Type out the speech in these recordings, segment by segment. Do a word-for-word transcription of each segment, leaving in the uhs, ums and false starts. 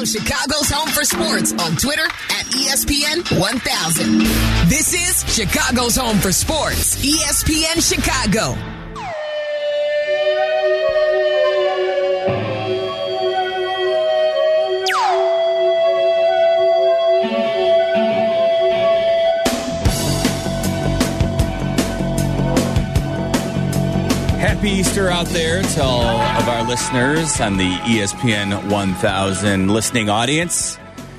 Follow Chicago's Home for Sports on Twitter at E S P N one thousand. This is Chicago's Home for Sports, E S P N Chicago. Happy Easter out there to all of our listeners on the E S P N one thousand listening audience.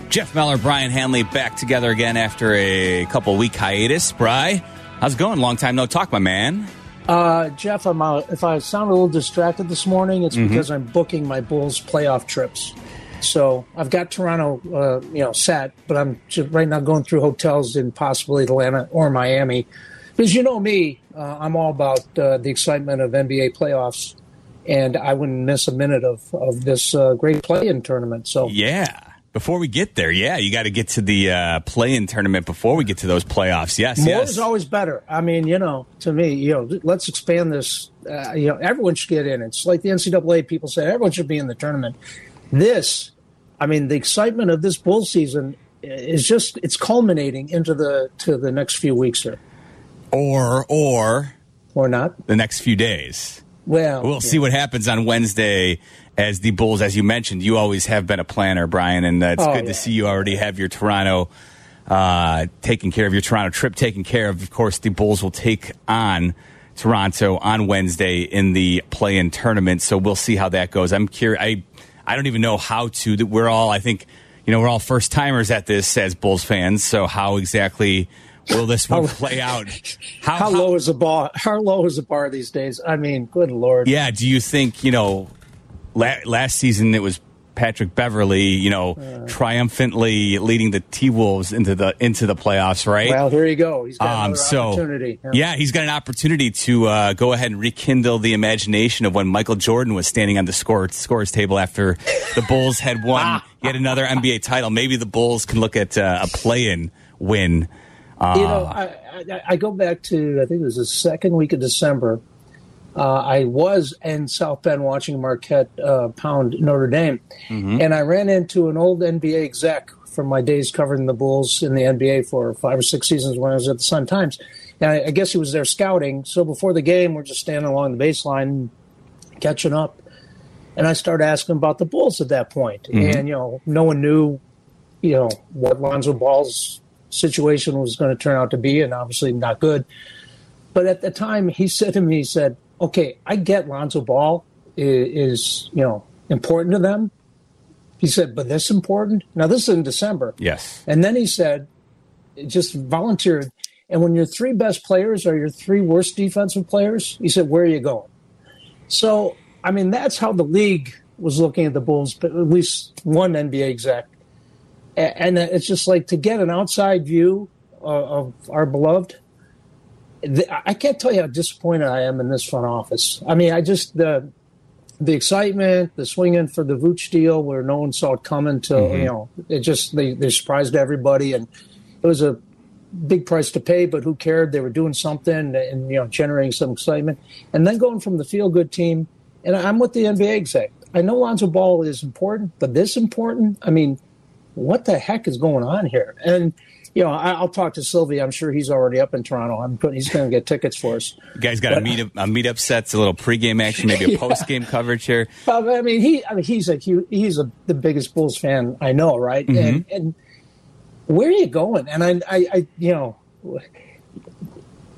Jeff Meller, Brian Hanley back together again after a couple week hiatus. Bri, how's it going? Long time no talk, my man. Uh, Jeff, I'm out. If I sound a little distracted this morning, it's mm-hmm. because I'm booking my Bulls playoff trips. So I've got Toronto, uh, you know, set, but I'm just right now going through hotels in possibly Atlanta or Miami. Because you know me, uh, I'm all about uh, the excitement of N B A playoffs, and I wouldn't miss a minute of, of this uh, great play-in tournament. So yeah, before we get there, yeah, you got to get to the uh, play-in tournament before we get to those playoffs. Yes, More yes. is always better. I mean, you know, to me, you know, let's expand this. Uh, you know, everyone should get in. It's like the N C double A people say, everyone should be in the tournament. This, I mean, the excitement of this Bulls season is just, it's culminating into the to the next few weeks here. Or, or, or not the next few days. Well, we'll yeah. see what happens on Wednesday as the Bulls, as you mentioned, you always have been a planner, Brian, and uh, it's oh, good yeah. to see you already have your Toronto uh, taken care of, your Toronto trip taken care of. Of course, the Bulls will take on Toronto on Wednesday in the play-in tournament, so we'll see how that goes. I'm curious. I, I don't even know how to. That we're all, I think, you know, we're all first-timers at this as Bulls fans, so how exactly will this one play out? How, how low how, is the bar? How low is the bar these days? I mean, good Lord. Yeah. Do you think, you know, la- last season it was Patrick Beverly, you know, uh, triumphantly leading the T-Wolves into the into the playoffs, right? Well, here you go. He's got um, so, opportunity. Yeah. yeah, he's got an opportunity to uh, go ahead and rekindle the imagination of when Michael Jordan was standing on the score, scorer's table after the Bulls had won yet another N B A title. Maybe the Bulls can look at uh, a play-in win. You know, I, I, I go back to, I think it was the second week of December. Uh, I was in South Bend watching Marquette uh, pound Notre Dame. Mm-hmm. And I ran into an old N B A exec from my days covering the Bulls in the N B A for five or six seasons when I was at the Sun-Times. And I, I guess he was there scouting. So before the game, we're just standing along the baseline, catching up. And I started asking about the Bulls at that point. Mm-hmm. And, you know, no one knew, you know, what Lonzo Ball's situation was going to turn out to be, and obviously not good. But at the time, he said to me, he said, okay, I get Lonzo Ball is, is, you know, important to them. He said, but this important? Now, this is in December. Yes. And then he said, just volunteered, and when your three best players are your three worst defensive players, he said, where are you going? So, I mean, that's how the league was looking at the Bulls, but at least one N B A exec. And it's just like to get an outside view of our beloved. I can't tell you how disappointed I am in this front office. I mean, I just the the excitement, the swinging for the Vooch deal, where no one saw it coming. To mm-hmm. you know, it just they, they surprised everybody, and it was a big price to pay. But who cared? They were doing something, and you know, generating some excitement, and then going from the feel good team. And I'm with the N B A exec. I know Lonzo Ball is important, but this important, I mean. What the heck is going on here? And, you know, I, I'll talk to Sylvie. I'm sure he's already up in Toronto. I'm putting, he's going to get tickets for us. You guys got a meet-up, a meet-up sets, a little pregame action, maybe a yeah. post-game coverage here. Um, I mean, he, I mean, he's a huge, he's a, the biggest Bulls fan I know, right? Mm-hmm. And, and where are you going? And I, I, I you know,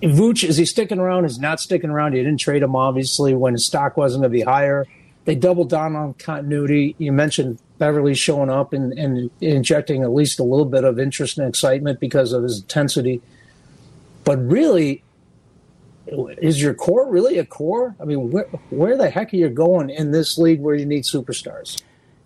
Vooch, is he sticking around? Is not sticking around? You didn't trade him, obviously, when his stock wasn't going to be higher. They doubled down on continuity. You mentioned Beverly showing up and, and injecting at least a little bit of interest and excitement because of his intensity. But really, is your core really a core? I mean, where, where the heck are you going in this league where you need superstars?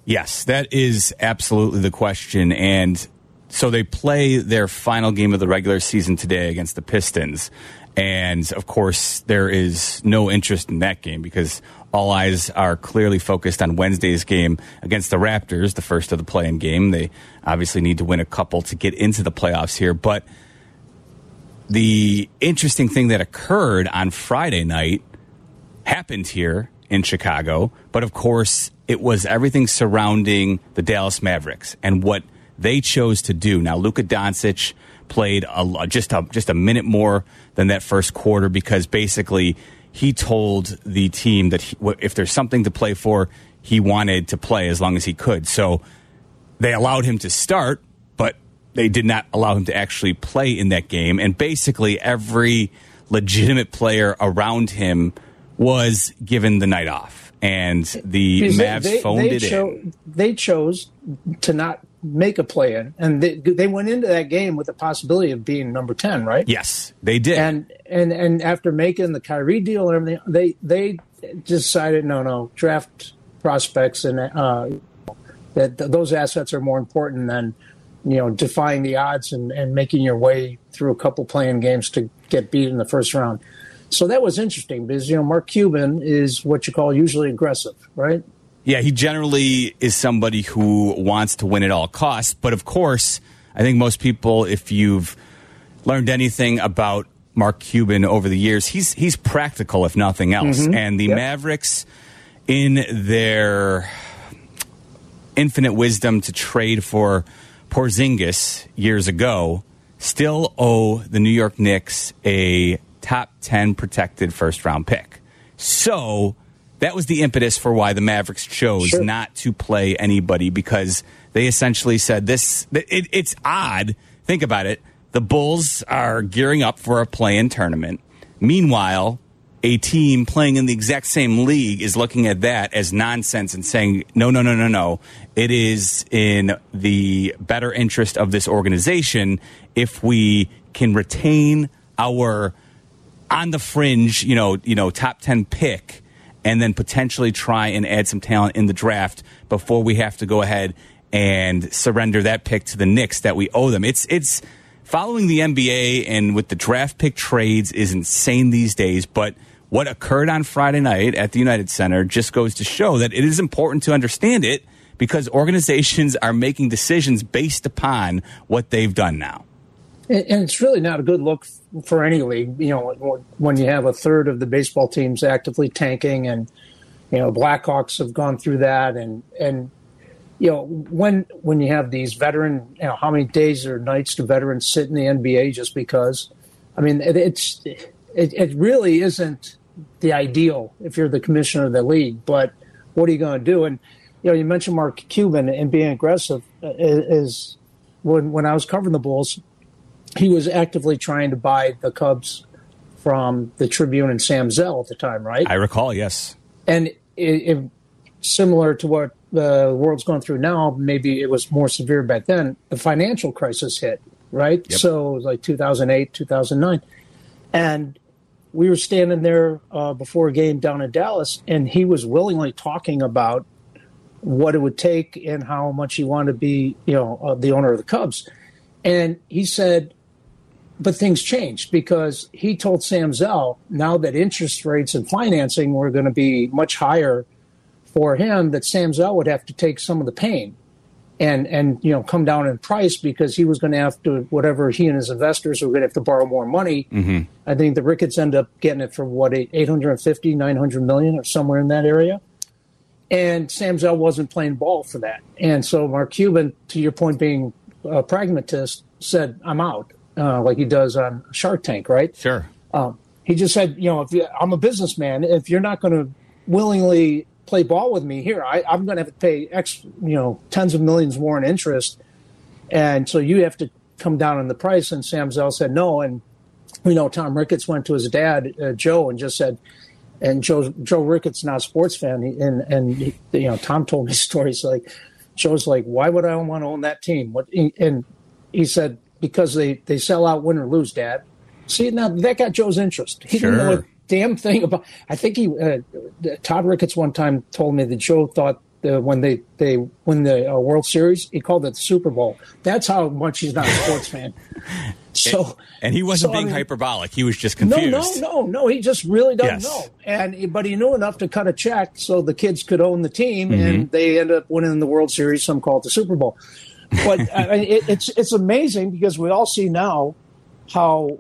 Yes, that is absolutely the question. And so they play their final game of the regular season today against the Pistons. And, of course, there is no interest in that game because all eyes are clearly focused on Wednesday's game against the Raptors, the first of the play-in game. They obviously need to win a couple to get into the playoffs here. But the interesting thing that occurred on Friday night happened here in Chicago. But, of course, it was everything surrounding the Dallas Mavericks and what they chose to do. Now, Luka Doncic played a, just a, just a minute more than that first quarter because basically he told the team that he, if there's something to play for, he wanted to play as long as he could. So they allowed him to start, but they did not allow him to actually play in that game. And basically every legitimate player around him was given the night off. And the Mavs they, they, phoned they it cho- in. They chose to not make a play-in, and they, they went into that game with the possibility of being number ten, right? Yes, they did. And and and after making the Kyrie deal and everything, they they decided no, no, draft prospects and uh, that th- those assets are more important than you know defying the odds and, and making your way through a couple play-in games to get beat in the first round. So that was interesting because, you know, Mark Cuban is what you call usually aggressive, right? Yeah, he generally is somebody who wants to win at all costs. But, of course, I think most people, if you've learned anything about Mark Cuban over the years, he's he's practical, if nothing else. Mm-hmm. And the yep. Mavericks, in their infinite wisdom to trade for Porzingis years ago, still owe the New York Knicks a top ten protected first round pick. So that was the impetus for why the Mavericks chose sure. not to play anybody, because they essentially said this. It, it's odd. Think about it. The Bulls are gearing up for a play-in tournament. Meanwhile, a team playing in the exact same league is looking at that as nonsense and saying, no, no, no, no, no. It is in the better interest of this organization if we can retain our on the fringe, you know, you know, top ten pick, and then potentially try and add some talent in the draft before we have to go ahead and surrender that pick to the Knicks that we owe them. It's it's following the N B A and with the draft pick trades is insane these days. But what occurred on Friday night at the United Center just goes to show that it is important to understand it because organizations are making decisions based upon what they've done now. And it's really not a good look for any league, you know, when you have a third of the baseball teams actively tanking, and, you know, Blackhawks have gone through that. And, and you know, when when you have these veteran, you know, how many days or nights do veterans sit in the N B A just because? I mean, it, it's it, it really isn't the ideal if you're the commissioner of the league, but what are you going to do? And, you know, you mentioned Mark Cuban and being aggressive is when, when I was covering the Bulls, he was actively trying to buy the Cubs from the Tribune and Sam Zell at the time, right? I recall, yes. And it, it, similar to what the world's going through now, maybe it was more severe back then, the financial crisis hit, right? Yep. So it was like two thousand eight, two thousand nine. And we were standing there uh, before a game down in Dallas, and he was willingly talking about what it would take and how much he wanted to be, you know, uh, the owner of the Cubs. And he said, but things changed because he told Sam Zell now that interest rates and financing were going to be much higher for him, that Sam Zell would have to take some of the pain and, and you know, come down in price because he was going to have to, whatever he and his investors were going to have to borrow more money. Mm-hmm. I think the Ricketts ended up getting it for, what, eight hundred fifty, nine hundred million or somewhere in that area. And Sam Zell wasn't playing ball for that. And so Mark Cuban, to your point being a pragmatist, said, I'm out. Uh, like he does on Shark Tank, right? Sure. Um, he just said, you know, if you, I'm a businessman. If you're not going to willingly play ball with me here, I, I'm going to have to pay X, you know, tens of millions more in interest. And so you have to come down on the price. And Sam Zell said no. And, you know, Tom Ricketts went to his dad, uh, Joe, and just said, and Joe, Joe Ricketts, not a sports fan. He, and, and he, you know, Tom told me stories like, Joe's like, why would I want to own that team? What? And he said, because they, they sell out, win or lose, Dad. See, now that got Joe's interest. He sure. didn't know a damn thing about. I think he uh, Todd Ricketts one time told me that Joe thought uh, when they they win the uh, World Series, he called it the Super Bowl. That's how much he's not a sports fan. So and, and he wasn't so, being I mean, hyperbolic. He was just confused. No, no, no, no. He just really doesn't yes. know. And but he knew enough to cut a check so the kids could own the team, mm-hmm. and they ended up winning the World Series. Some call it the Super Bowl. But I mean, it, it's it's amazing because we all see now how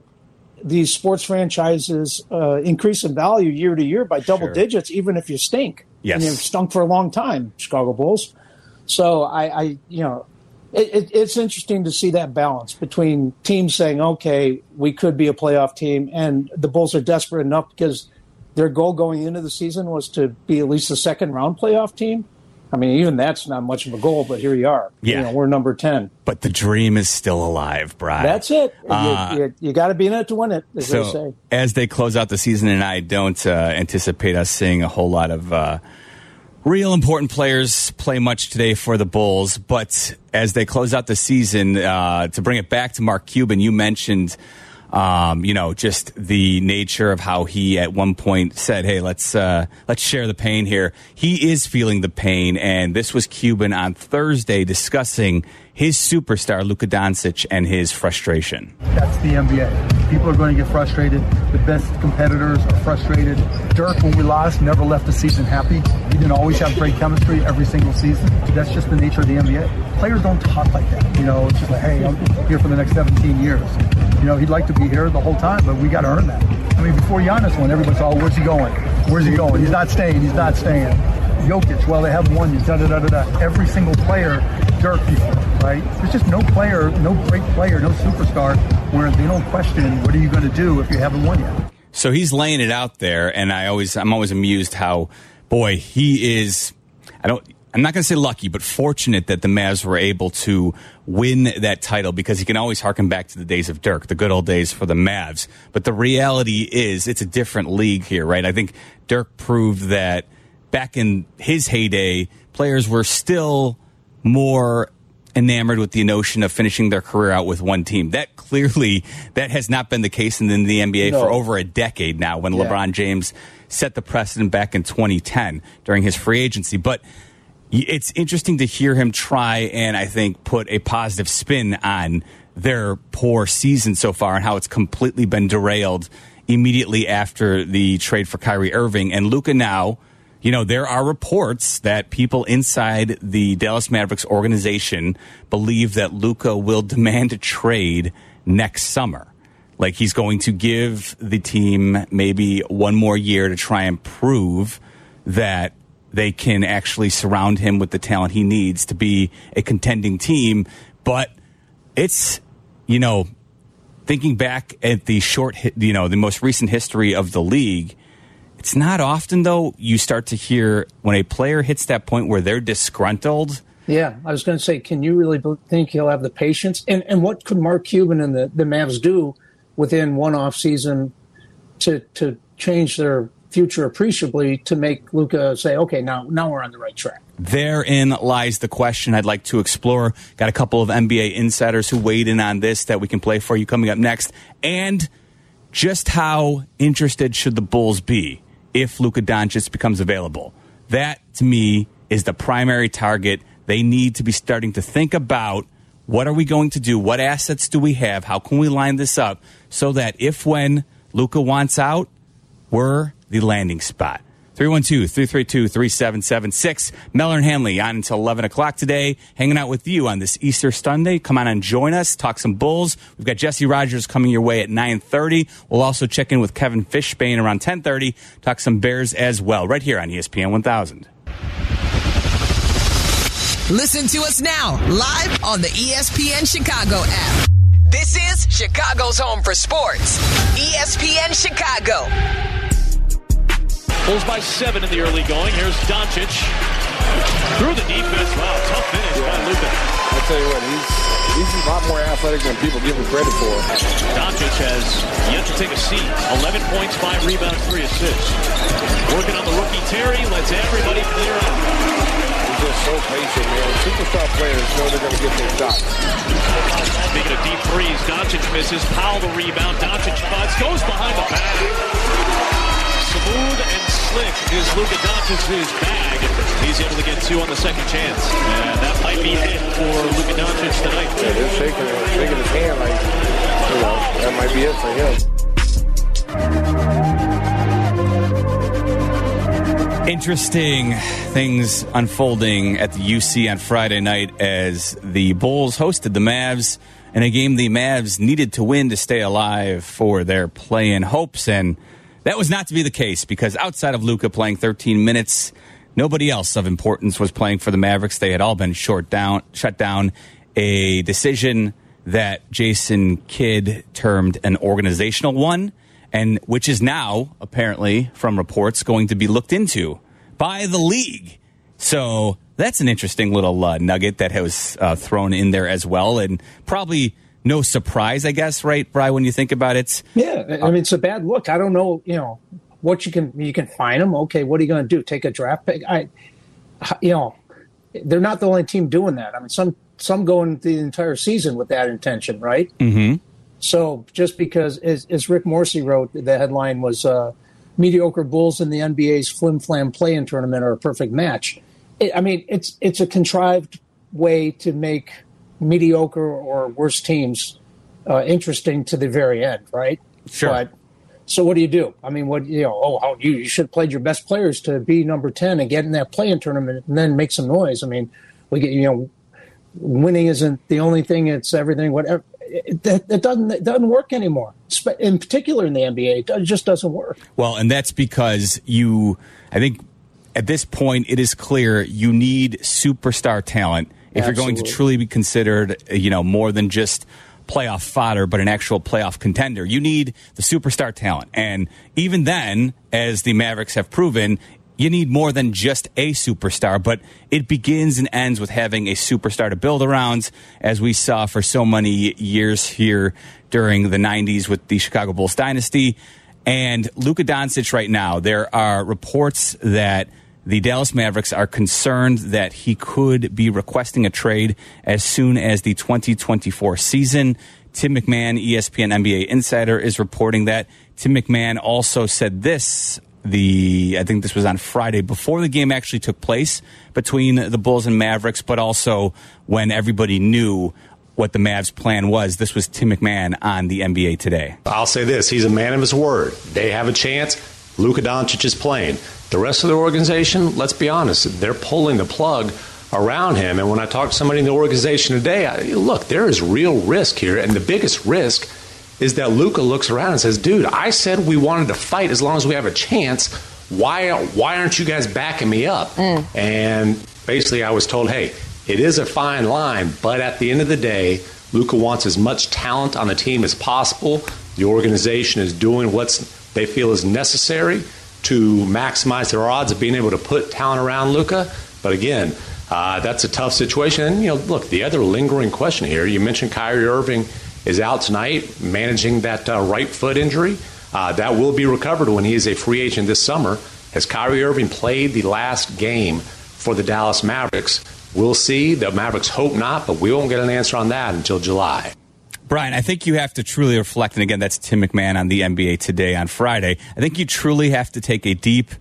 these sports franchises uh, increase in value year to year by double sure. digits, even if you stink. Yes. And they've stunk for a long time, Chicago Bulls. So I, I you know, it, it, it's interesting to see that balance between teams saying, okay, we could be a playoff team, and the Bulls are desperate enough because their goal going into the season was to be at least a second-round playoff team. I mean, even that's not much of a goal, but here we are. Yeah. You know, we're number ten. But the dream is still alive, Brian. That's it. Uh, you you, you got to be in it to win it, as so they say. As they close out the season, and I don't uh, anticipate us seeing a whole lot of uh, real important players play much today for the Bulls. But as they close out the season, uh, to bring it back to Mark Cuban, you mentioned Um, you know, just the nature of how he at one point said, hey, let's uh, let's share the pain here. He is feeling the pain. And this was Cuban on Thursday discussing his superstar, Luka Doncic, and his frustration. That's the N B A. People are going to get frustrated. The best competitors are frustrated. Dirk, when we lost, never left the season happy. We didn't always have great chemistry every single season. That's just the nature of the N B A. Players don't talk like that. You know, it's just like, hey, I'm here for the next seventeen years. You know, he'd like to be here the whole time, but we got to earn that. I mean, before Giannis won, everybody saw, oh, where's he going? Where's he going? He's not staying. He's not staying. Jokic, well, they haven't won yet. Da, da, da, da, da. Every single player, Dirk, right? There's just no player, no great player, no superstar where they don't question, what are you going to do if you haven't won yet? So he's laying it out there, and I always, I'm always amused how, boy, he is, I don't... I'm not going to say lucky, but fortunate that the Mavs were able to win that title, because he can always harken back to the days of Dirk, the good old days for the Mavs. But the reality is it's a different league here, right? I think Dirk proved that back in his heyday, players were still more enamored with the notion of finishing their career out with one team. That clearly, that has not been the case in the N B A no. for over a decade now, when yeah. LeBron James set the precedent back in twenty ten during his free agency. But it's interesting to hear him try and, I think, put a positive spin on their poor season so far and how it's completely been derailed immediately after the trade for Kyrie Irving. And Luka now, you know, there are reports that people inside the Dallas Mavericks organization believe that Luka will demand a trade next summer. Like, he's going to give the team maybe one more year to try and prove that they can actually surround him with the talent he needs to be a contending team. But it's, you know, thinking back at the short, you know, the most recent history of the league, it's not often, though, you start to hear when a player hits that point where they're disgruntled. Yeah, I was going to say, can you really think he'll have the patience? And and what could Mark Cuban and the, the Mavs do within one offseason to to change their future appreciably to make Luka say, okay, now now we're on the right track? Therein lies the question I'd like to explore. Got a couple of N B A insiders who weighed in on this that we can play for you coming up next. And just how interested should the Bulls be if Luka Doncic becomes available? That, to me, is the primary target. They need to be starting to think about, what are we going to do? What assets do we have? How can we line this up so that if, when Luka wants out, we're the landing spot? three one two, three three two, three seven seven six. Meller and Hanley on until eleven o'clock today, hanging out with you on this Easter Sunday. Come on and join us. Talk some Bulls. We've got Jesse Rogers coming your way at nine thirty. We'll also check in with Kevin Fishbane around ten thirty. Talk some Bears as well, right here on E S P N one thousand. Listen to us now, live on the E S P N Chicago app. This is Chicago's home for sports, E S P N Chicago. Bulls by seven in the early going. Here's Doncic through the defense. Wow, tough finish yeah. by Luka. I'll tell you what, he's he's a lot more athletic than people give him credit for. Doncic has yet to take a seat. eleven points, five rebounds, three assists. Working on the rookie Terry. Let's everybody clear out. He's just so patient, man. Superstar players know they're going to get their shots. Speaking of deep threes, Doncic misses. Powell the rebound. Doncic spots, goes behind the back. Smooth and slick is Luka Doncic's bag. He's able to get two on the second chance. And that might be it for Luka Doncic tonight. Yeah, they're shaking, shaking his hand like, you know, that might be it for him. Interesting things unfolding at the U C on Friday night as the Bulls hosted the Mavs in a game the Mavs needed to win to stay alive for their play-in hopes. And that was not to be the case, because outside of Luka playing thirteen minutes, Nobody else of importance was playing for the Mavericks. They had all been short down, shut down. A decision that Jason Kidd termed an organizational one, and which is now, apparently, from reports, going to be looked into by the league. So that's an interesting little uh, nugget that was uh, thrown in there as well, and probably no surprise, I guess, right, Bri, when you think about it? Yeah, I mean, it's a bad look. I don't know, you know, what you can you can find them. Okay, what are you going to do, take a draft pick? I, you know, they're not the only team doing that. I mean, some some go in the entire season with that intention, right? Mm-hmm. So just because, as, as Rick Morrissey wrote, the headline was uh, mediocre Bulls in the N B A's flim-flam play-in tournament are a perfect match. It, I mean, it's it's a contrived way to make mediocre or worse teams uh, interesting to the very end, right? Sure. But, so what do you do? I mean, what you know? Oh, how, you, you should have played your best players to be number ten and get in that play-in tournament and then make some noise. I mean, we get you know, winning isn't the only thing; it's everything. Whatever. It, that, that doesn't it doesn't work anymore. In particular, in the N B A, it just doesn't work. Well, and that's because you, I think, at this point, it is clear you need superstar talent if Absolutely. You're going to truly be considered, you know, more than just playoff fodder, but an actual playoff contender. You need the superstar talent. And even then, as the Mavericks have proven, you need more than just a superstar, but it begins and ends with having a superstar to build around, as we saw for so many years here during the nineties with the Chicago Bulls dynasty. And Luka Doncic right now, there are reports that the Dallas Mavericks are concerned that he could be requesting a trade as soon as the twenty twenty-four season. Tim McMahon, E S P N N B A Insider, is reporting that. Tim McMahon also said this. The I think this was on Friday before the game actually took place between the Bulls and Mavericks, but also when everybody knew what the Mavs' plan was. This was Tim McMahon on the N B A Today. I'll say this. He's a man of his word. They have a chance. Luka Doncic is playing. The rest of the organization, let's be honest, they're pulling the plug around him. And when I talk to somebody in the organization today, I, look, there is real risk here. And the biggest risk is that Luka looks around and says, dude, I said we wanted to fight as long as we have a chance. Why, why aren't you guys backing me up? Mm. And basically I was told, hey, it is a fine line. But at the end of the day, Luka wants as much talent on the team as possible. The organization is doing what's they feel is necessary to maximize their odds of being able to put talent around Luka. But again, uh, that's a tough situation. And, you know, look, the other lingering question here, you mentioned Kyrie Irving is out tonight managing that uh, right foot injury. Uh, that will be recovered when he is a free agent this summer. Has Kyrie Irving played the last game for the Dallas Mavericks? We'll see. The Mavericks hope not, but we won't get an answer on that until July. Brian, I think you have to truly reflect, and again, that's Tim McMahon on the N B A Today on Friday. I think you truly have to take a deep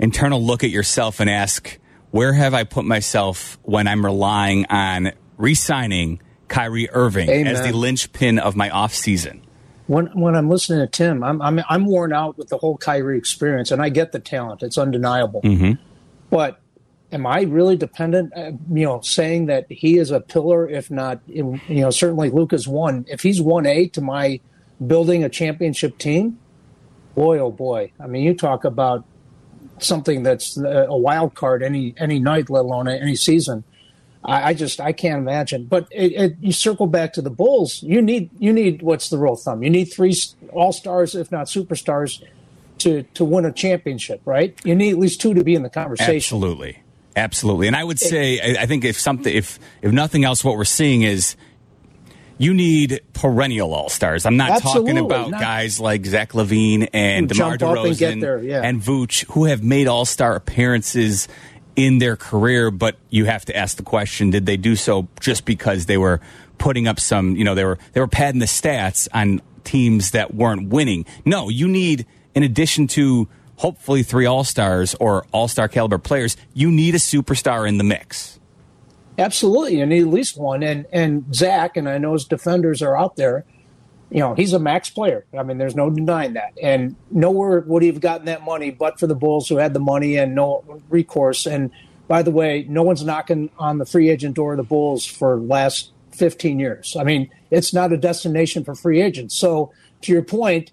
internal look at yourself and ask, where have I put myself when I'm relying on re-signing Kyrie Irving Amen. As the linchpin of my offseason? When when I'm listening to Tim, I'm, I'm I'm worn out with the whole Kyrie experience, and I get the talent. It's undeniable. Mm-hmm. But am I really dependent, uh, you know, saying that he is a pillar, if not, you know, certainly Luka's one. If he's one A to my building a championship team, boy, oh, boy. I mean, you talk about something that's a wild card any any night, let alone any season. I, I just, I can't imagine. But it, it, you circle back to the Bulls. You need, you need what's the rule of thumb? You need three all-stars, if not superstars, to, to win a championship, right? You need at least two to be in the conversation. Absolutely. Absolutely. And I would say, I think if something, if, if nothing else, what we're seeing is you need perennial all-stars. I'm not Absolutely, talking about not. guys like Zach Levine and DeMar DeRozan and, there, yeah. and Vooch, who have made all-star appearances in their career. But you have to ask the question, did they do so just because they were putting up some, you know, they were, they were padding the stats on teams that weren't winning? No, you need, in addition to hopefully three all-stars or all-star caliber players, you need a superstar in the mix. Absolutely. You need at least one. And and Zach, and I know his defenders are out there, you know, he's a max player. I mean, there's no denying that. And nowhere would he have gotten that money but for the Bulls, who had the money and no recourse. And by the way, no one's knocking on the free agent door of the Bulls for the last fifteen years. I mean, it's not a destination for free agents. So to your point,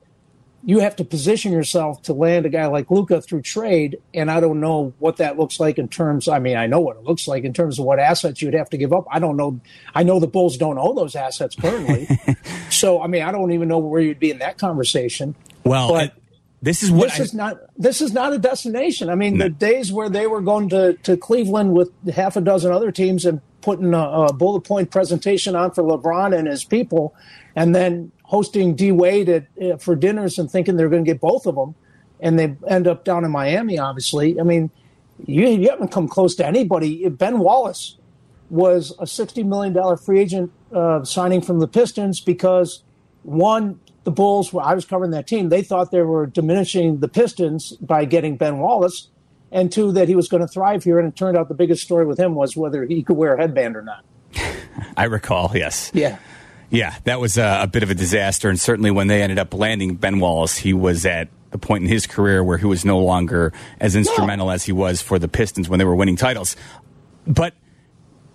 you have to position yourself to land a guy like Luka through trade, and I don't know what that looks like in terms – I mean, I know what it looks like in terms of what assets you'd have to give up. I don't know – I know the Bulls don't own those assets currently. So, I mean, I don't even know where you'd be in that conversation. Well, but this is what – This I, is not This is not a destination. I mean, no. The days where they were going to, to Cleveland with half a dozen other teams and putting a, a bullet point presentation on for LeBron and his people, and then – hosting D. Wade at, uh, for dinners and thinking they're going to get both of them, and they end up down in Miami, obviously. I mean, you, you haven't come close to anybody. Ben Wallace was a sixty million dollars free agent uh, signing from the Pistons because, one, the Bulls, well, I was covering that team, they thought they were diminishing the Pistons by getting Ben Wallace, and two, that he was going to thrive here, and it turned out the biggest story with him was whether he could wear a headband or not. I recall, yes. Yeah. Yeah, that was a, a bit of a disaster, and certainly when they ended up landing Ben Wallace, he was at the point in his career where he was no longer as instrumental yeah. as he was for the Pistons when they were winning titles. But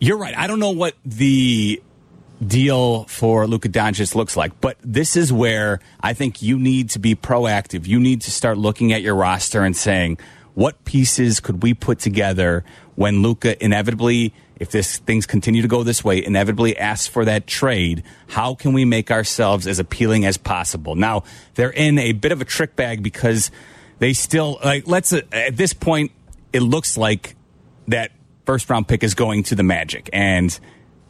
you're right. I don't know what the deal for Luka Doncic looks like, but this is where I think you need to be proactive. You need to start looking at your roster and saying, what pieces could we put together when Luka inevitably, if this things continue to go this way, inevitably asks for that trade? How can we make ourselves as appealing as possible? Now, they're in a bit of a trick bag because they still, like, let's, uh, at this point, it looks like that first round pick is going to the Magic. And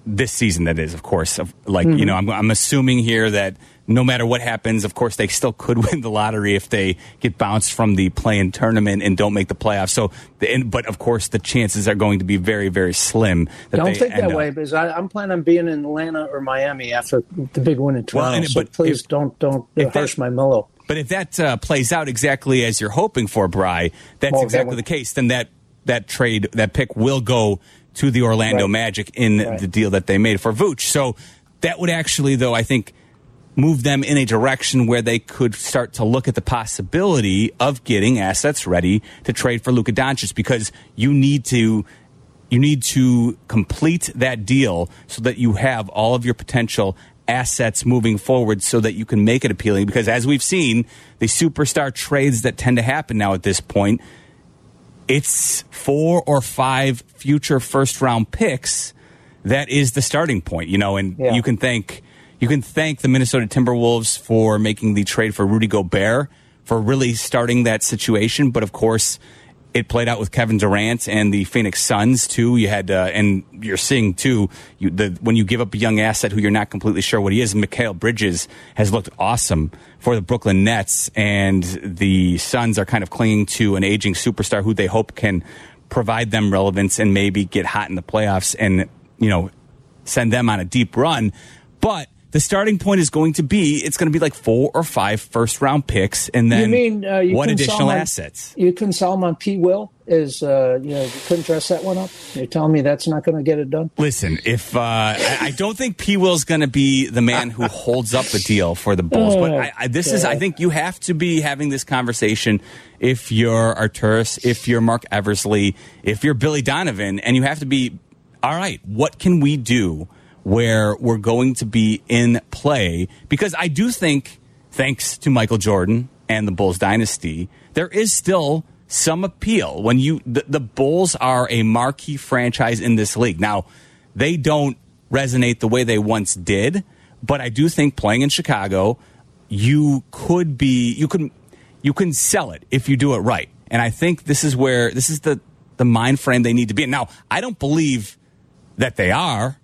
this season, that is, of course, of, like, mm-hmm. you know, I'm, I'm assuming here that no matter what happens, of course, they still could win the lottery if they get bounced from the play-in tournament and don't make the playoffs. So, the, but of course, the chances are going to be very, very slim. That don't they think that up. way, because I, I'm planning on being in Atlanta or Miami after the big win in Toronto. Well, and, so but please if, don't don't if harsh that, my mellow. But if that uh, plays out exactly as you're hoping for, Bri, that's oh, exactly that the case. Then that that trade, that pick, will go to the Orlando right. Magic in right. the deal that they made for Vooch. So that would actually, though, I think, move them in a direction where they could start to look at the possibility of getting assets ready to trade for Luka Doncic, because you need to you need to complete that deal so that you have all of your potential assets moving forward so that you can make it appealing. Because as we've seen, the superstar trades that tend to happen now at this point, it's four or five future first-round picks. That is the starting point, you know, and yeah. you can think... You can thank the Minnesota Timberwolves for making the trade for Rudy Gobert, for really starting that situation. But, of course, it played out with Kevin Durant and the Phoenix Suns, too. You had, uh, and you're seeing, too, you, the, when you give up a young asset who you're not completely sure what he is, Mikal Bridges has looked awesome for the Brooklyn Nets. And the Suns are kind of clinging to an aging superstar who they hope can provide them relevance and maybe get hot in the playoffs and, you know, send them on a deep run. But the starting point is going to be, it's going to be like four or five first-round picks, and then you mean, uh, you what additional on, assets? You couldn't sell them on P. Will? Is, uh, you know, you couldn't dress that one up? You're telling me that's not going to get it done? Listen, if uh, I don't think P. Will's going to be the man who holds up a deal for the Bulls, uh, but I, I, this yeah. is, I think you have to be having this conversation if you're Arturis, if you're Mark Eversley, if you're Billy Donovan, and you have to be, all right, what can we do where we're going to be in play? Because I do think, thanks to Michael Jordan and the Bulls dynasty, there is still some appeal when you the, the Bulls are a marquee franchise in this league. Now, they don't resonate the way they once did, but I do think playing in Chicago, you could be you can you can sell it if you do it right. And I think this is where this is the the mind frame they need to be in. Now, I don't believe that they are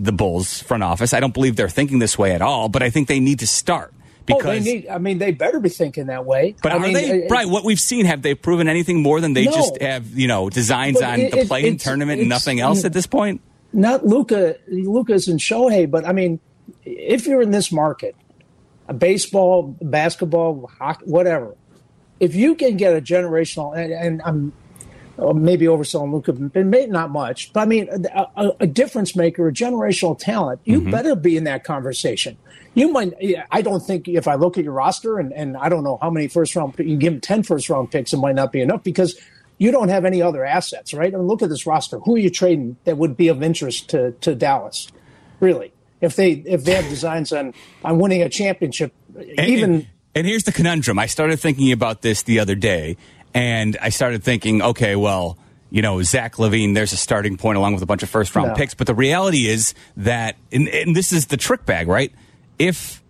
the Bulls front office. I don't believe they're thinking this way at all, but I think they need to start. Because, oh, they need, I mean, they better be thinking that way. But I are mean, they, right, what we've seen, have they proven anything more than they no, just have, you know, designs on it, the play-in tournament and nothing else at this point? Not Luka, Luka's and Shohei, but I mean, if you're in this market, baseball, basketball, hockey, whatever, if you can get a generational, and, and I'm, or maybe overselling Luka, but maybe not much. But I mean, a, a, a difference maker, a generational talent, you mm-hmm. better be in that conversation. You might, I don't think, if I look at your roster, and, and I don't know how many first round, you give them ten first round picks, it might not be enough because you don't have any other assets, right? I mean, look at this roster. Who are you trading that would be of interest to, to Dallas? Really? If they if they have designs on, on winning a championship, and, even. And, And here's the conundrum. I started thinking about this the other day, and I started thinking, okay, well, you know, Zach Levine, there's a starting point along with a bunch of first-round no. picks. But the reality is that, and, and this is the trick bag, right? If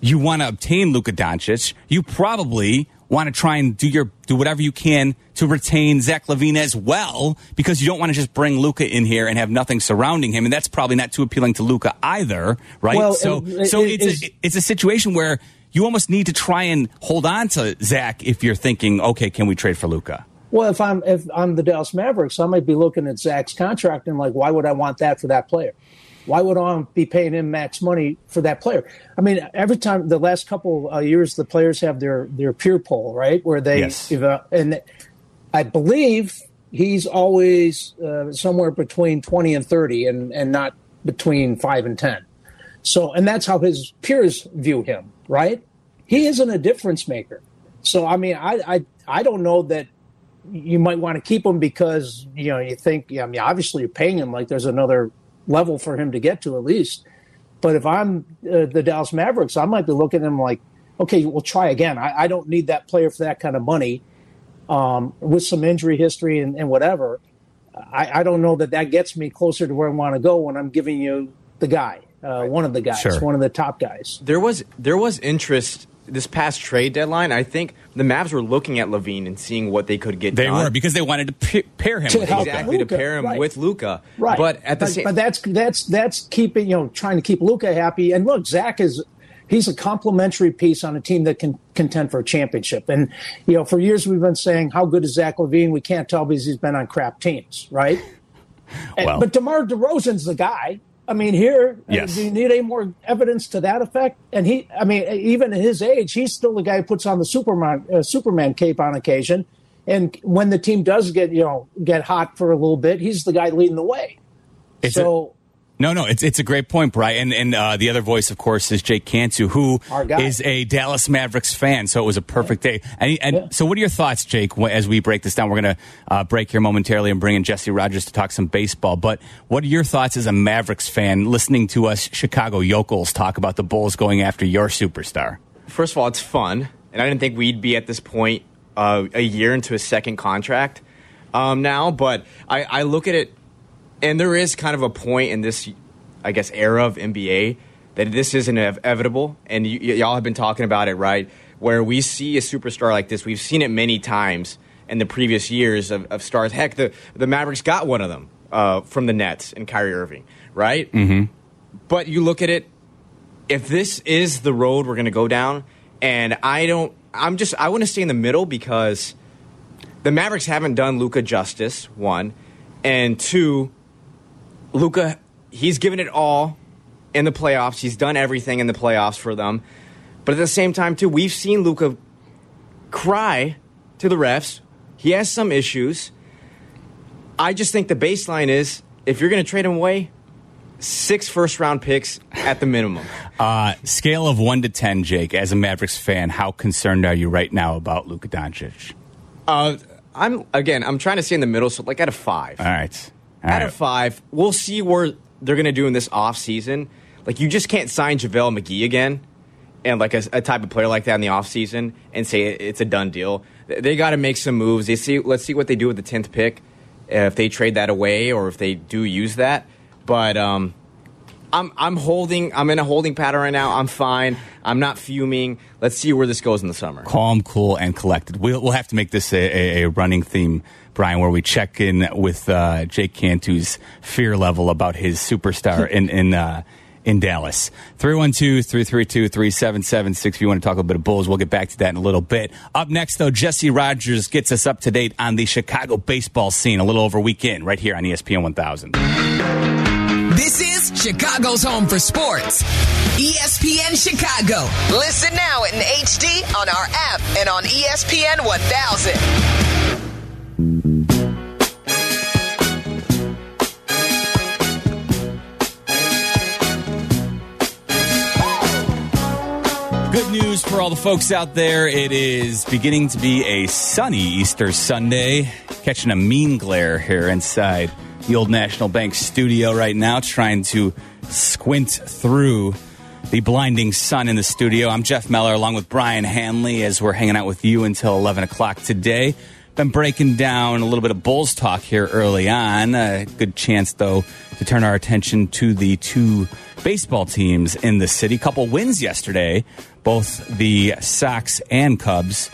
you want to obtain Luka Doncic, you probably want to try and do your do whatever you can to retain Zach Levine as well, because you don't want to just bring Luka in here and have nothing surrounding him, and that's probably not too appealing to Luka either, right? Well, so, it, so it, it's, it's, a, it's a situation where you almost need to try and hold on to Zach if you're thinking, okay, can we trade for Luka? Well, if I'm if I'm the Dallas Mavericks, I might be looking at Zach's contract and like, why would I want that for that player? Why would I be paying him max money for that player? I mean, every time the last couple of years, the players have their, their peer poll, right? Where they, yes. and I believe he's always uh, somewhere between twenty and thirty and, and not between five and ten. So, and that's how his peers view him, right? He isn't a difference maker. So, I mean, I, I, I don't know that you might want to keep him because, you know, you think, I mean, obviously you're paying him like there's another level for him to get to at least. But if I'm uh, the Dallas Mavericks, I might be looking at him like, okay, we'll try again. I, I don't need that player for that kind of money um, with some injury history and, and whatever. I, I don't know that that gets me closer to where I want to go when I'm giving you the guy, uh, one of the guys, sure. one of the top guys. There was there was interest this past trade deadline. I think the Mavs were looking at Levine and seeing what they could get. They done. were because they wanted to pair him to with exactly Luka. to pair him right. with Luka. Right, but at the but, same, but that's that's that's keeping you know trying to keep Luka happy. And look, Zach is he's a complementary piece on a team that can contend for a championship. And you know, for years we've been saying how good is Zach Levine? We can't tell because he's been on crap teams, right? well. and, but DeMar DeRozan's the guy. I mean, here, yes. do you need any more evidence to that effect? And he, I mean, even at his age, he's still the guy who puts on the Superman uh, Superman cape on occasion. And when the team does get, you know, get hot for a little bit, he's the guy leading the way. It's so. A, no, no, it's it's a great point, Brian. And, and uh, the other voice, of course, is Jake Cantu, who is a Dallas Mavericks fan. So it was a perfect yeah. day. And, and yeah. so what are your thoughts, Jake, as we break this down? We're going to uh, break here momentarily and bring in Jesse Rogers to talk some baseball. But what are your thoughts as a Mavericks fan listening to us Chicago yokels talk about the Bulls going after your superstar? First of all, it's fun. And I didn't think we'd be at this point uh, a year into a second contract um, now. But I, I look at it. And there is kind of a point in this, I guess, era of N B A that this is inevitable. And y- y- y'all have been talking about it, right? Where we see a superstar like this. We've seen it many times in the previous years of, of stars. Heck, the, the Mavericks got one of them uh, from the Nets and Kyrie Irving, right? Mm-hmm. But you look at it, if this is the road we're going to go down, and I don't, I'm just, I want to stay in the middle because the Mavericks haven't done Luka justice, one, and two, Luka, he's given it all in the playoffs. He's done everything in the playoffs for them. But at the same time, too, we've seen Luka cry to the refs. He has some issues. I just think the baseline is, if you're going to trade him away, six first-round picks at the minimum. uh, scale of one to ten, Jake, as a Mavericks fan, how concerned are you right now about Luka Doncic? Uh, I'm again, I'm trying to stay in the middle, so like at a five. All right. Out of five, we'll see where they're going to do in this offseason. Like, you just can't sign JaVale McGee again and, like, a, a type of player like that in the offseason and say it's a done deal. They got to make some moves. They see. Let's see what they do with the tenth pick, if they trade that away or if they do use that. But um, I'm I'm holding. I'm in a holding pattern right now. I'm fine. I'm not fuming. Let's see where this goes in the summer. Calm, cool, and collected. We'll, we'll have to make this a, a, a running theme, Brian, where we check in with uh, Jake Cantu's fear level about his superstar in in uh, in Dallas. three one two, three three two, three seven seven six. If you want to talk a little bit of Bulls, we'll get back to that in a little bit. Up next, though, Jesse Rogers gets us up to date on the Chicago baseball scene a little over weekend right here on E S P N one thousand. This is Chicago's home for sports. E S P N Chicago. Listen now in H D on our app and on E S P N one thousand. Good news for all the folks out there. It is beginning to be a sunny Easter Sunday. Catching a mean glare here inside the old National Bank studio right now, trying to squint through the blinding sun in the studio. I'm Jeff Meller along with Brian Hanley as we're hanging out with you until eleven o'clock today. Been breaking down a little bit of Bulls talk here early on. A good chance, though, to turn our attention to the two baseball teams in the city. Couple wins yesterday. Both the Sox and Cubs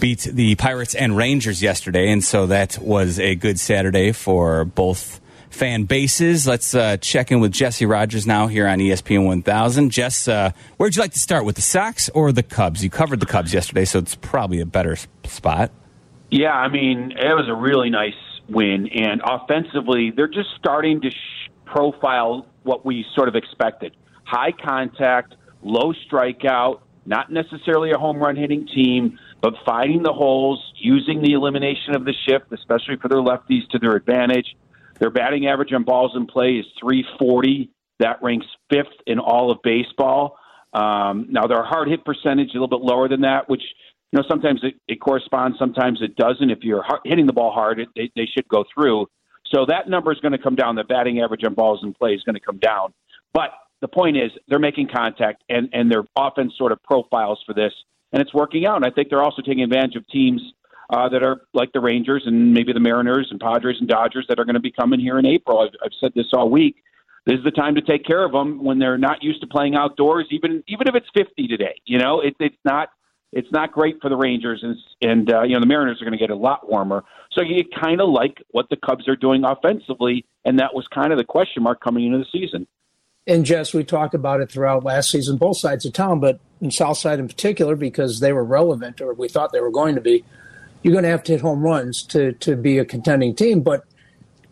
beat the Pirates and Rangers yesterday, and so that was a good Saturday for both fan bases. Let's uh, check in with Jesse Rogers now here on E S P N one thousand. Jess, uh, where'd you like to start, with the Sox or the Cubs? You covered the Cubs yesterday, so it's probably a better spot. Yeah, I mean, it was a really nice win, and offensively, they're just starting to sh- profile what we sort of expected. High contact, low strikeout, not necessarily a home run hitting team, but finding the holes, using the elimination of the shift, especially for their lefties, to their advantage. Their batting average on balls in play is three forty. That ranks fifth in all of baseball. Um, now, their hard hit percentage is a little bit lower than that, which, you know, sometimes it, it corresponds, sometimes it doesn't. If you're hitting the ball hard, it, they, they should go through. So that number is going to come down. The batting average on balls in play is going to come down. But the point is they're making contact, and, and their offense sort of profiles for this, and it's working out. And I think they're also taking advantage of teams uh, that are like the Rangers and maybe the Mariners and Padres and Dodgers that are going to be coming here in April. I've, I've said this all week. This is the time to take care of them when they're not used to playing outdoors, even even if it's fifty today. You know, it, it's not – It's not great for the Rangers, and, and uh, you know, the Mariners are going to get a lot warmer. So you kind of like what the Cubs are doing offensively, and that was kind of the question mark coming into the season. And, Jess, we talked about it throughout last season, both sides of town, but in Southside in particular, because they were relevant, or we thought they were going to be. You're going to have to hit home runs to, to be a contending team. But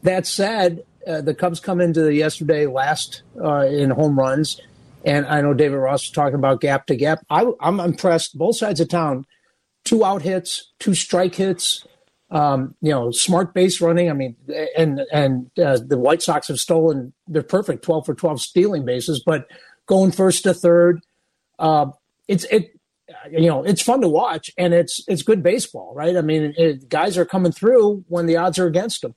that said, uh, the Cubs come into the yesterday last uh, in home runs. And I know David Ross was talking about gap to gap. I, I'm impressed. Both sides of town, two out hits, two strike hits, um, you know, smart base running. I mean, and and uh, the White Sox have stolen. They're perfect, twelve for twelve stealing bases, but going first to third. Uh, it's it, you know, it's fun to watch, and it's it's good baseball, right? I mean, it, guys are coming through when the odds are against them.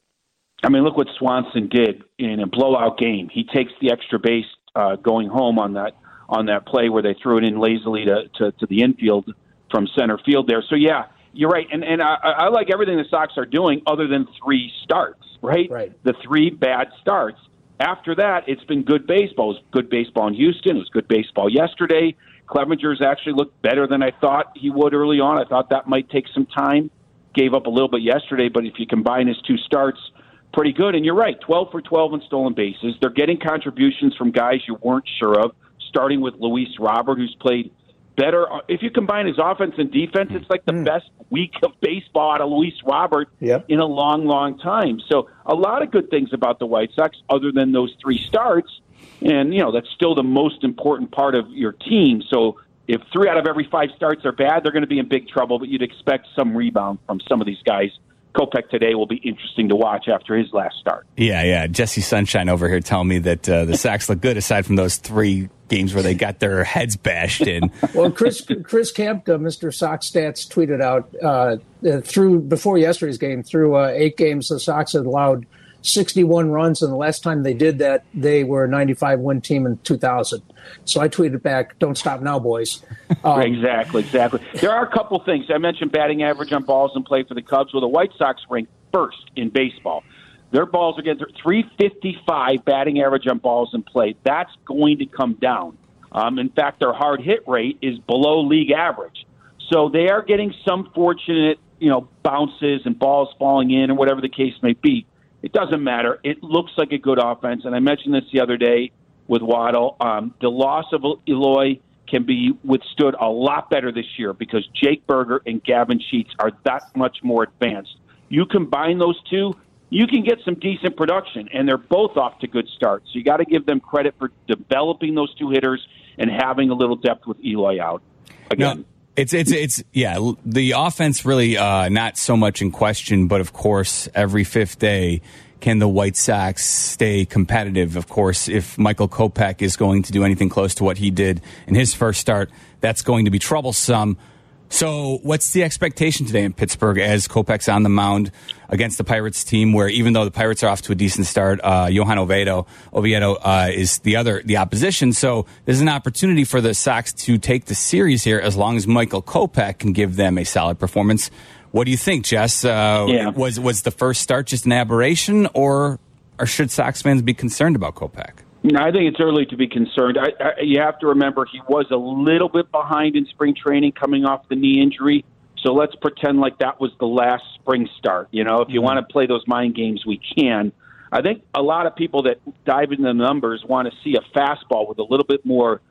I mean, look what Swanson did in a blowout game. He takes the extra base. Uh, going home on that on that play where they threw it in lazily to, to, to the infield from center field there. So, yeah, you're right. And and I, I like everything the Sox are doing other than three starts, right? right? The three bad starts. After that, it's been good baseball. It was good baseball in Houston. It was good baseball yesterday. Clevenger's actually looked better than I thought he would early on. I thought that might take some time. Gave up a little bit yesterday, but if you combine his two starts, pretty good. And you're right, twelve for twelve in stolen bases. They're getting contributions from guys you weren't sure of, starting with Luis Robert, who's played better. If you combine his offense and defense, it's like the mm. best week of baseball out of Luis Robert yep. in a long, long time. So a lot of good things about the White Sox other than those three starts. And, you know, that's still the most important part of your team. So if three out of every five starts are bad, they're going to be in big trouble, but you'd expect some rebound from some of these guys. Kopech today will be interesting to watch after his last start. Yeah, yeah. Jesse Sunshine over here telling me that uh, the Sox look good aside from those three games where they got their heads bashed in. Well, Chris Chris Kampka, Mister Sox Stats, tweeted out uh, through before yesterday's game, through uh, eight games, the Sox had allowed sixty-one runs, and the last time they did that, they were a ninety-five win team in two thousand. So I tweeted back, don't stop now, boys. Um, exactly, exactly. There are a couple things. I mentioned batting average on balls in play for the Cubs. Well, the White Sox rank first in baseball. Their balls are getting three fifty-five batting average on balls in play. That's going to come down. Um, in fact, their hard hit rate is below league average. So they are getting some fortunate, you know, bounces and balls falling in or whatever the case may be. It doesn't matter. It looks like a good offense. And I mentioned this the other day with Waddle. Um, the loss of Eloy can be withstood a lot better this year because Jake Berger and Gavin Sheets are that much more advanced. You combine those two, you can get some decent production, and they're both off to good starts. So you got to give them credit for developing those two hitters and having a little depth with Eloy out. Again. No. It's, it's, it's, yeah, the offense really uh, not so much in question, but of course, every fifth day, can the White Sox stay competitive? Of course, if Michael Kopech is going to do anything close to what he did in his first start, that's going to be troublesome. So what's the expectation today in Pittsburgh as Kopech's on the mound against the Pirates team, where even though the Pirates are off to a decent start, uh, Johan Oviedo, Oviedo uh, is the other the opposition. So there's an opportunity for the Sox to take the series here as long as Michael Kopech can give them a solid performance. What do you think, Jess? Uh, yeah. Was was the first start just an aberration, or, or should Sox fans be concerned about Kopech? I think it's early to be concerned. I, I, you have to remember he was a little bit behind in spring training coming off the knee injury. So let's pretend like that was the last spring start. You know, if you mm-hmm. want to play those mind games, we can. I think a lot of people that dive into the numbers want to see a fastball with a little bit more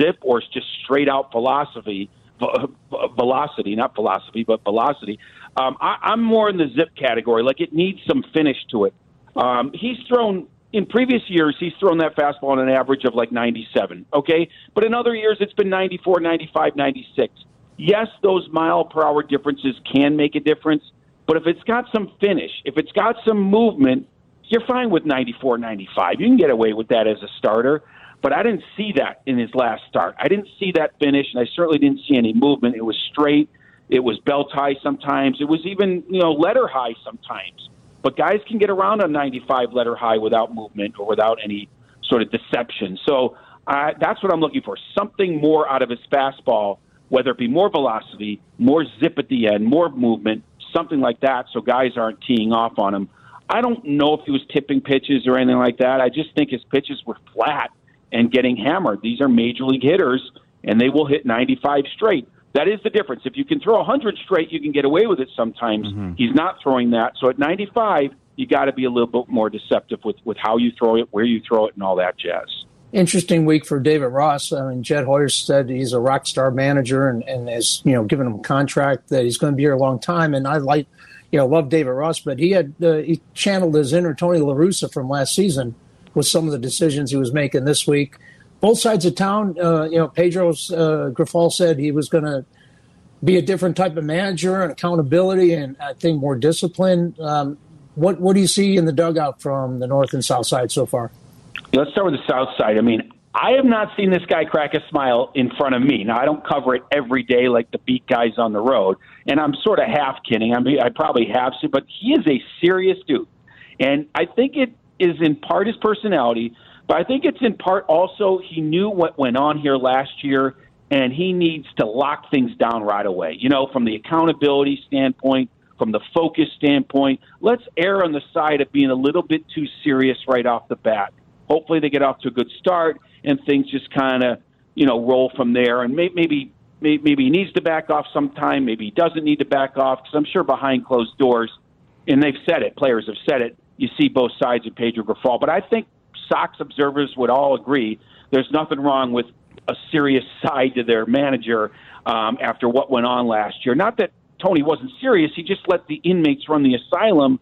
zip or just straight out velocity, velocity, not philosophy, but velocity. Um, I, I'm more in the zip category. Like it needs some finish to it. Um, he's thrown... In previous years, he's thrown that fastball on an average of like ninety-seven, okay? But in other years, it's been ninety-four, ninety-five, ninety-six. Yes, those mile-per-hour differences can make a difference, but if it's got some finish, if it's got some movement, you're fine with ninety-four, ninety-five. You can get away with that as a starter, but I didn't see that in his last start. I didn't see that finish, and I certainly didn't see any movement. It was straight. It was belt-high sometimes. It was even, you know, letter-high sometimes. But guys can get around on ninety-five letter high without movement or without any sort of deception. So uh, that's what I'm looking for, something more out of his fastball, whether it be more velocity, more zip at the end, more movement, something like that, so guys aren't teeing off on him. I don't know if he was tipping pitches or anything like that. I just think his pitches were flat and getting hammered. These are major league hitters, and they will hit ninety-five straight. That is the difference. If you can throw one hundred straight, you can get away with it sometimes. Mm-hmm. He's not throwing that. So at ninety-five, you got to be a little bit more deceptive with, with how you throw it, where you throw it, and all that jazz. Interesting week for David Ross. I mean, Jed Hoyer said he's a rock star manager and, and has, you know, given him a contract that he's going to be here a long time. And I like, you know, love David Ross, but he had uh, he channeled his inner Tony La Russa from last season with some of the decisions he was making this week. Both sides of town, uh, you know, Pedro's uh, Grifal said he was going to be a different type of manager and accountability and I think more discipline. Um, what what do you see in the dugout from the north and south side so far? Let's start with the south side. I mean, I have not seen this guy crack a smile in front of me. Now, I don't cover it every day like the beat guys on the road, and I'm sort of half kidding. I mean, I probably have to, but he is a serious dude. And I think it is in part his personality, but I think it's in part also he knew what went on here last year, and he needs to lock things down right away. You know, from the accountability standpoint, from the focus standpoint, let's err on the side of being a little bit too serious right off the bat. Hopefully they get off to a good start and things just kind of, you know, roll from there. And maybe maybe he needs to back off sometime. Maybe he doesn't need to back off because I'm sure behind closed doors, and they've said it, players have said it, you see both sides of Pedro Grifal. But I think Sox observers would all agree there's nothing wrong with a serious side to their manager um, after what went on last year. Not that Tony wasn't serious. He just let the inmates run the asylum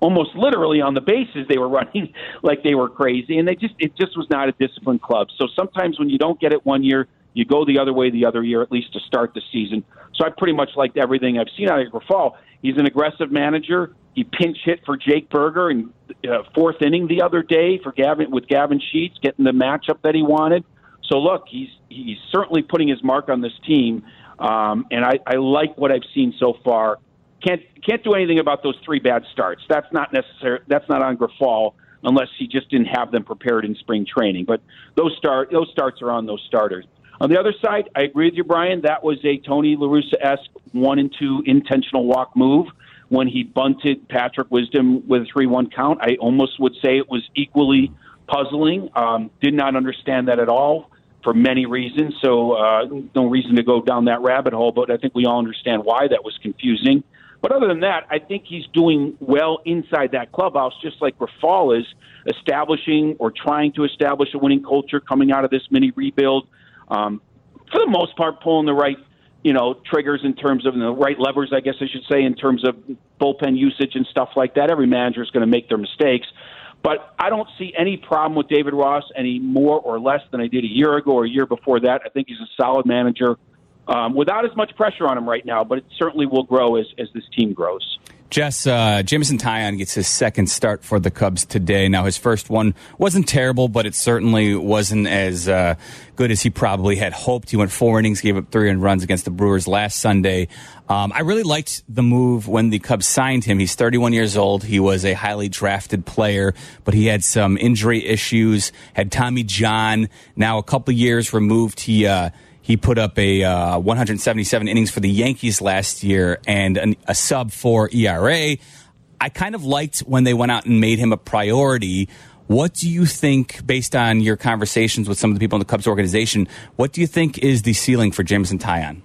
almost literally on the bases they were running like they were crazy. And they just it just was not a disciplined club. So sometimes when you don't get it one year, you go the other way the other year, at least to start the season. So I pretty much liked everything I've seen out of Grifal. He's an aggressive manager. He pinch hit for Jake Berger in uh, fourth inning the other day for Gavin with Gavin Sheets, getting the matchup that he wanted. So look, he's he's certainly putting his mark on this team, um, and I, I like what I've seen so far. Can't can't do anything about those three bad starts. That's not necessary. That's not on Grifal unless he just didn't have them prepared in spring training. But those start those starts are on those starters. On the other side, I agree with you, Brian. That was a Tony La Russa-esque one and two intentional walk move. When he bunted Patrick Wisdom with a three one count, I almost would say it was equally puzzling. Um, did not understand that at all for many reasons, so uh, no reason to go down that rabbit hole, but I think we all understand why that was confusing. But other than that, I think he's doing well inside that clubhouse, just like Grifal is establishing or trying to establish a winning culture coming out of this mini rebuild. Um, for the most part, pulling the right you know, triggers in terms of the right levers, I guess I should say, in terms of bullpen usage and stuff like that. Every manager is going to make their mistakes. But I don't see any problem with David Ross any more or less than I did a year ago or a year before that. I think he's a solid manager um, without as much pressure on him right now, but it certainly will grow as, as this team grows. Jess, uh, Jameson Taillon gets his second start for the Cubs today. Now, his first one wasn't terrible, but it certainly wasn't as uh, good as he probably had hoped. He went four innings, gave up three runs against the Brewers last Sunday. Um, I really liked the move when the Cubs signed him. He's thirty-one years old. He was a highly drafted player, but he had some injury issues, had Tommy John. Now, a couple years removed, he... Uh, He put up a uh, one hundred seventy-seven innings for the Yankees last year and an, a sub four E R A. I kind of liked when they went out and made him a priority. What do you think, based on your conversations with some of the people in the Cubs organization, what do you think is the ceiling for Jameson Taillon?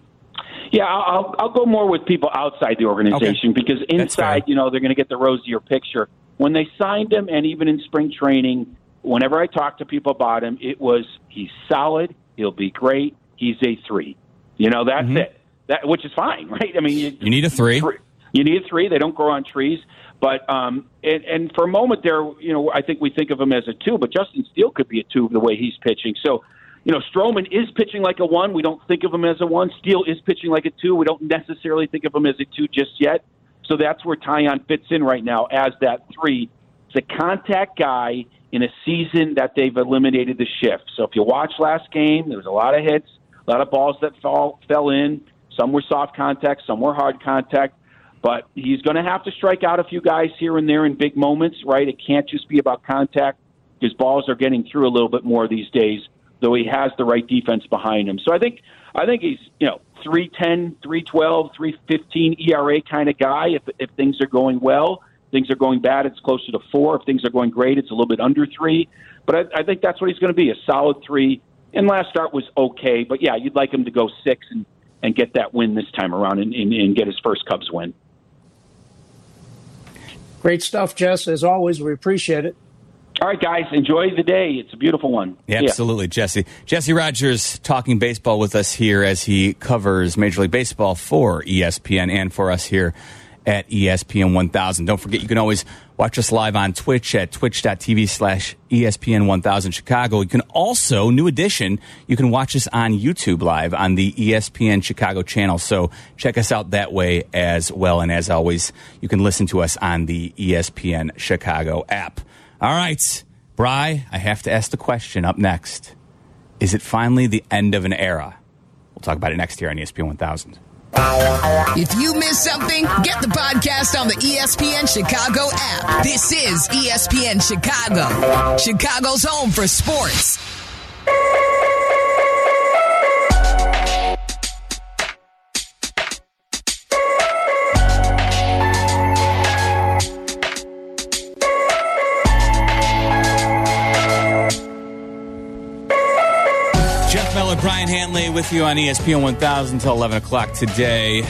Yeah, I'll, I'll go more with people outside the organization, okay, because inside, you know, they're going to get the rosier picture. When they signed him, and even in spring training, whenever I talked to people about him, it was he's solid, he'll be great. He's a three. You know, that's mm-hmm. it. That, which is fine, right? I mean, you, you need a three. three. You need a three. They don't grow on trees. But um, and, and for a moment there, you know, I think we think of him as a two, but Justin Steele could be a two the way he's pitching. So, you know, Stroman is pitching like a one. We don't think of him as a one. Steele is pitching like a two. We don't necessarily think of him as a two just yet. So that's where Taillon fits in right now as that three. He's a contact guy in a season that they've eliminated the shift. So if you watch last game, there was a lot of hits. A lot of balls that fall, fell in. Some were soft contact. Some were hard contact. But he's going to have to strike out a few guys here and there in big moments, right? It can't just be about contact. His balls are getting through a little bit more these days, though he has the right defense behind him. So I think I think he's, you know, three ten, three twelve, three fifteen E R A kind of guy. If, if things are going well, things are going bad, it's closer to four. If things are going great, it's a little bit under three. But I, I think that's what he's going to be, a solid three. And last start was okay, but yeah, you'd like him to go six and, and get that win this time around and, and, and get his first Cubs win. Great stuff, Jess. As always, we appreciate it. All right, guys, enjoy the day. It's a beautiful one. Yeah, absolutely, yeah. Jesse. Jesse Rogers talking baseball with us here as he covers Major League Baseball for E S P N and for us here at E S P N one thousand. Don't forget, you can always watch us live on Twitch at twitch dot t v slash E S P N one thousand Chicago. You can also, new addition, you can watch us on YouTube live on the E S P N Chicago channel. So check us out that way as well. And as always, you can listen to us on the E S P N Chicago app. All right, Bri, I have to ask the question up next. Is it finally the end of an era? We'll talk about it next year on E S P N one thousand. If you miss something, get the podcast on the E S P N Chicago app. This is E S P N Chicago, Chicago's home for sports. Brian Hanley with you on E S P N one thousand until eleven o'clock today.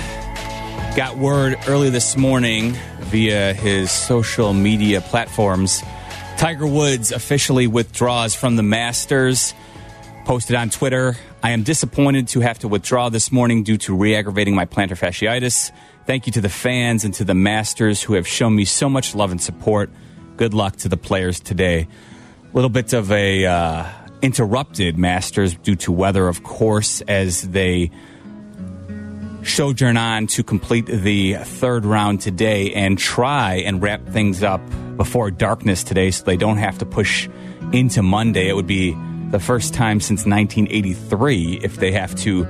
Got word early this morning via his social media platforms. Tiger Woods officially withdraws from the Masters. Posted on Twitter, I am disappointed to have to withdraw this morning due to re-aggravating my plantar fasciitis. Thank you to the fans and to the Masters who have shown me so much love and support. Good luck to the players today. A little bit of a... Uh, interrupted Masters due to weather, of course, as they sojourn on to complete the third round today and try and wrap things up before darkness today so they don't have to push into Monday. It would be the first time since nineteen eighty-three if they have to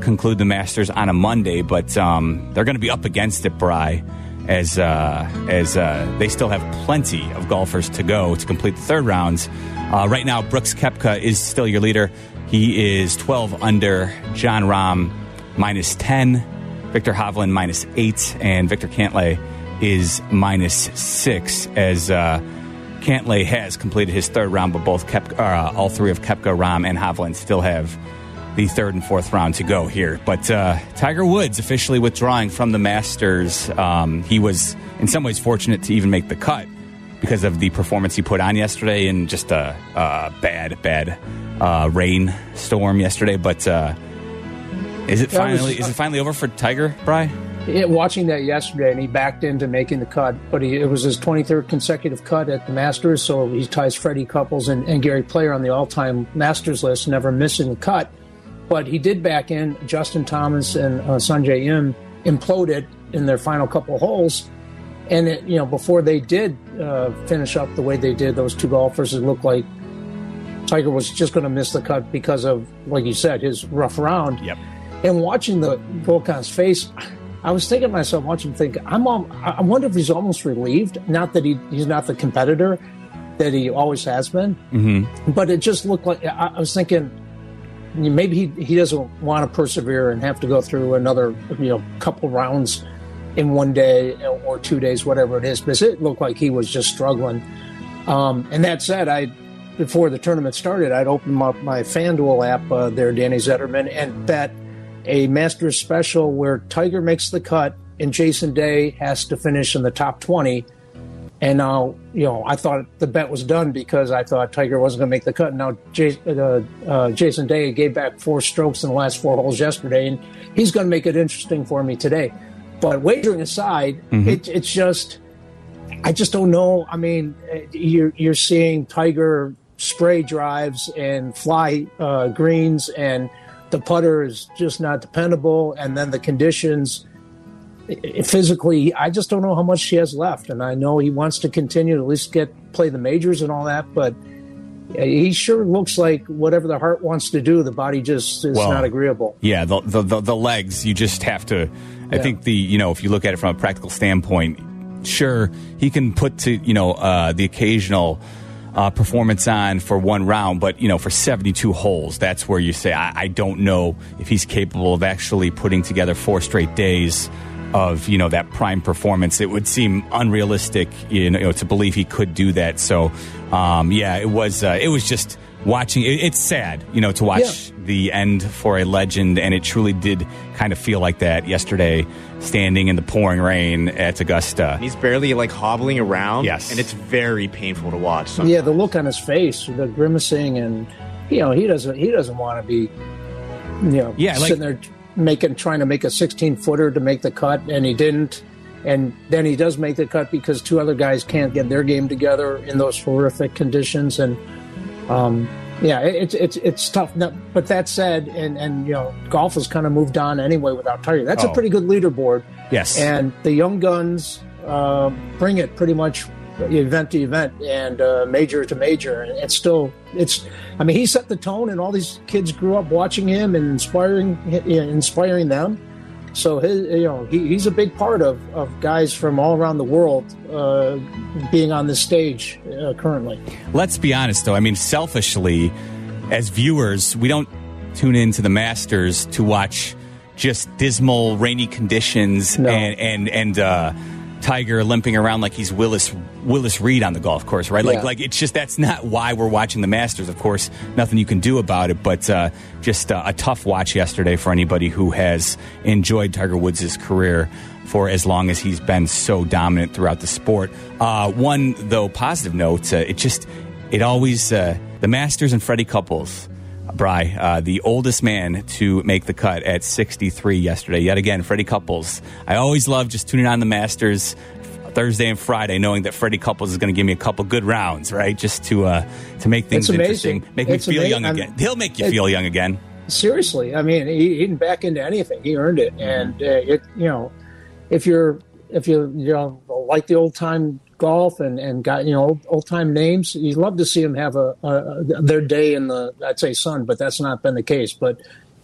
conclude the Masters on a Monday, but um, they're going to be up against it, Bri, as, uh, as uh, they still have plenty of golfers to go to complete the third rounds. Uh, right now, Brooks Koepka is still your leader. He is twelve under. Jon Rahm, minus ten. Victor Hovland, minus eight. And Victor Cantlay is minus six. As uh, Cantlay has completed his third round, but both Koepka, uh, all three of Koepka, Rahm, and Hovland still have the third and fourth round to go here. But uh, Tiger Woods officially withdrawing from the Masters. Um, he was, in some ways, fortunate to even make the cut, because of the performance he put on yesterday and just a, a bad, bad uh, rain storm yesterday. But uh, is it finally was, is it finally over for Tiger, Bri? It, watching that yesterday, and he backed into making the cut, but he, it was his twenty-third consecutive cut at the Masters, so he ties Freddie Couples and, and Gary Player on the all-time Masters list, never missing the cut. But he did back in. Justin Thomas and uh, Sanjay Im imploded in their final couple holes. And, it, you know, before they did uh, finish up the way they did, those two golfers, it looked like Tiger was just going to miss the cut because of, like you said, his rough round. Yep. And watching the Volkan's face, I was thinking to myself, watching him think, I'm all, I wonder if he's almost relieved, not that he, he's not the competitor that he always has been, mm-hmm. but it just looked like, I, I was thinking, maybe he, he doesn't want to persevere and have to go through another you know couple rounds in one day or two days, whatever it is. But it looked like he was just struggling. Um, and that said, I before the tournament started, I'd opened up my FanDuel app uh, there, Danny Zetterman, and bet a Masters special where Tiger makes the cut and Jason Day has to finish in the top twenty. And now, you know, I thought the bet was done because I thought Tiger wasn't going to make the cut. And now Jay, uh, uh, Jason Day gave back four strokes in the last four holes yesterday, and he's going to make it interesting for me today. But wagering aside, mm-hmm. it, it's just, I just don't know. I mean, you're, you're seeing Tiger spray drives and fly uh, greens, and the putter is just not dependable. And then the conditions... physically, I just don't know how much he has left, and I know he wants to continue to at least get play the majors and all that, but he sure looks like whatever the heart wants to do, the body just is well, not agreeable. Yeah, the, the the the legs, you just have to. I yeah. think the you know if you look at it from a practical standpoint, sure he can put to you know uh, the occasional uh, performance on for one round, but you know for seventy-two holes, that's where you say I, I don't know if he's capable of actually putting together four straight days of you know that prime performance. It would seem unrealistic you know to believe he could do that. So um yeah it was uh, it was just watching it, it's sad you know to watch yeah. the end for a legend, and it truly did kind of feel like that yesterday, standing in the pouring rain at Augusta. He's barely like hobbling around, yes, and it's very painful to watch sometimes. Yeah, the look on his face, the grimacing, and you know he doesn't he doesn't want to be you know yeah, sitting like, there making trying to make a sixteen footer to make the cut, and he didn't, and then he does make the cut because two other guys can't get their game together in those horrific conditions. And um yeah it's it, it's it's tough. Now, but that said, and and you know golf has kind of moved on anyway without Tiger. That's oh. a pretty good leaderboard. Yes, and the young guns uh bring it pretty much event to event and uh, major to major, and it's still it's. I mean, he set the tone, and all these kids grew up watching him and inspiring, inspiring them. So his, you know, he, he's a big part of of guys from all around the world uh, being on this stage uh, currently. Let's be honest, though. I mean, selfishly, as viewers, we don't tune into the Masters to watch just dismal, rainy conditions no. and and and. Uh, Tiger limping around like he's Willis Willis Reed on the golf course, right? Like, yeah. like it's just that's not why we're watching the Masters. Of course, nothing you can do about it, but uh, just uh, a tough watch yesterday for anybody who has enjoyed Tiger Woods' career for as long as he's been so dominant throughout the sport. Uh, one though positive note, uh, it just it always uh, the Masters and Freddie Couples. Bry, uh, the oldest man to make the cut at sixty-three yesterday. Yet again, Freddie Couples. I always love just tuning on the Masters Thursday and Friday, knowing that Freddie Couples is going to give me a couple good rounds, right? Just to uh, to make things interesting, make it's me feel amazing. young again. I'm, He'll make you it, feel young again. Seriously, I mean, he, he didn't back into anything. He earned it, and uh, it, you know, if you're if you you know like the old time golf and, and got, you know, old-time names. You'd love to see them have a, a their day in the, I'd say, sun, but that's not been the case. But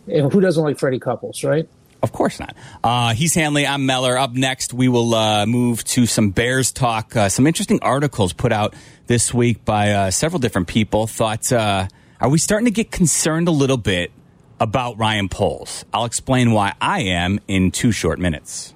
you know, who doesn't like Freddie Couples, right? Of course not. Uh, he's Hanley. I'm Meller. Up next, we will uh, move to some Bears talk. Uh, some interesting articles put out this week by uh, several different people. Thought, uh, are we starting to get concerned a little bit about Ryan Poles? I'll explain why I am in two short minutes.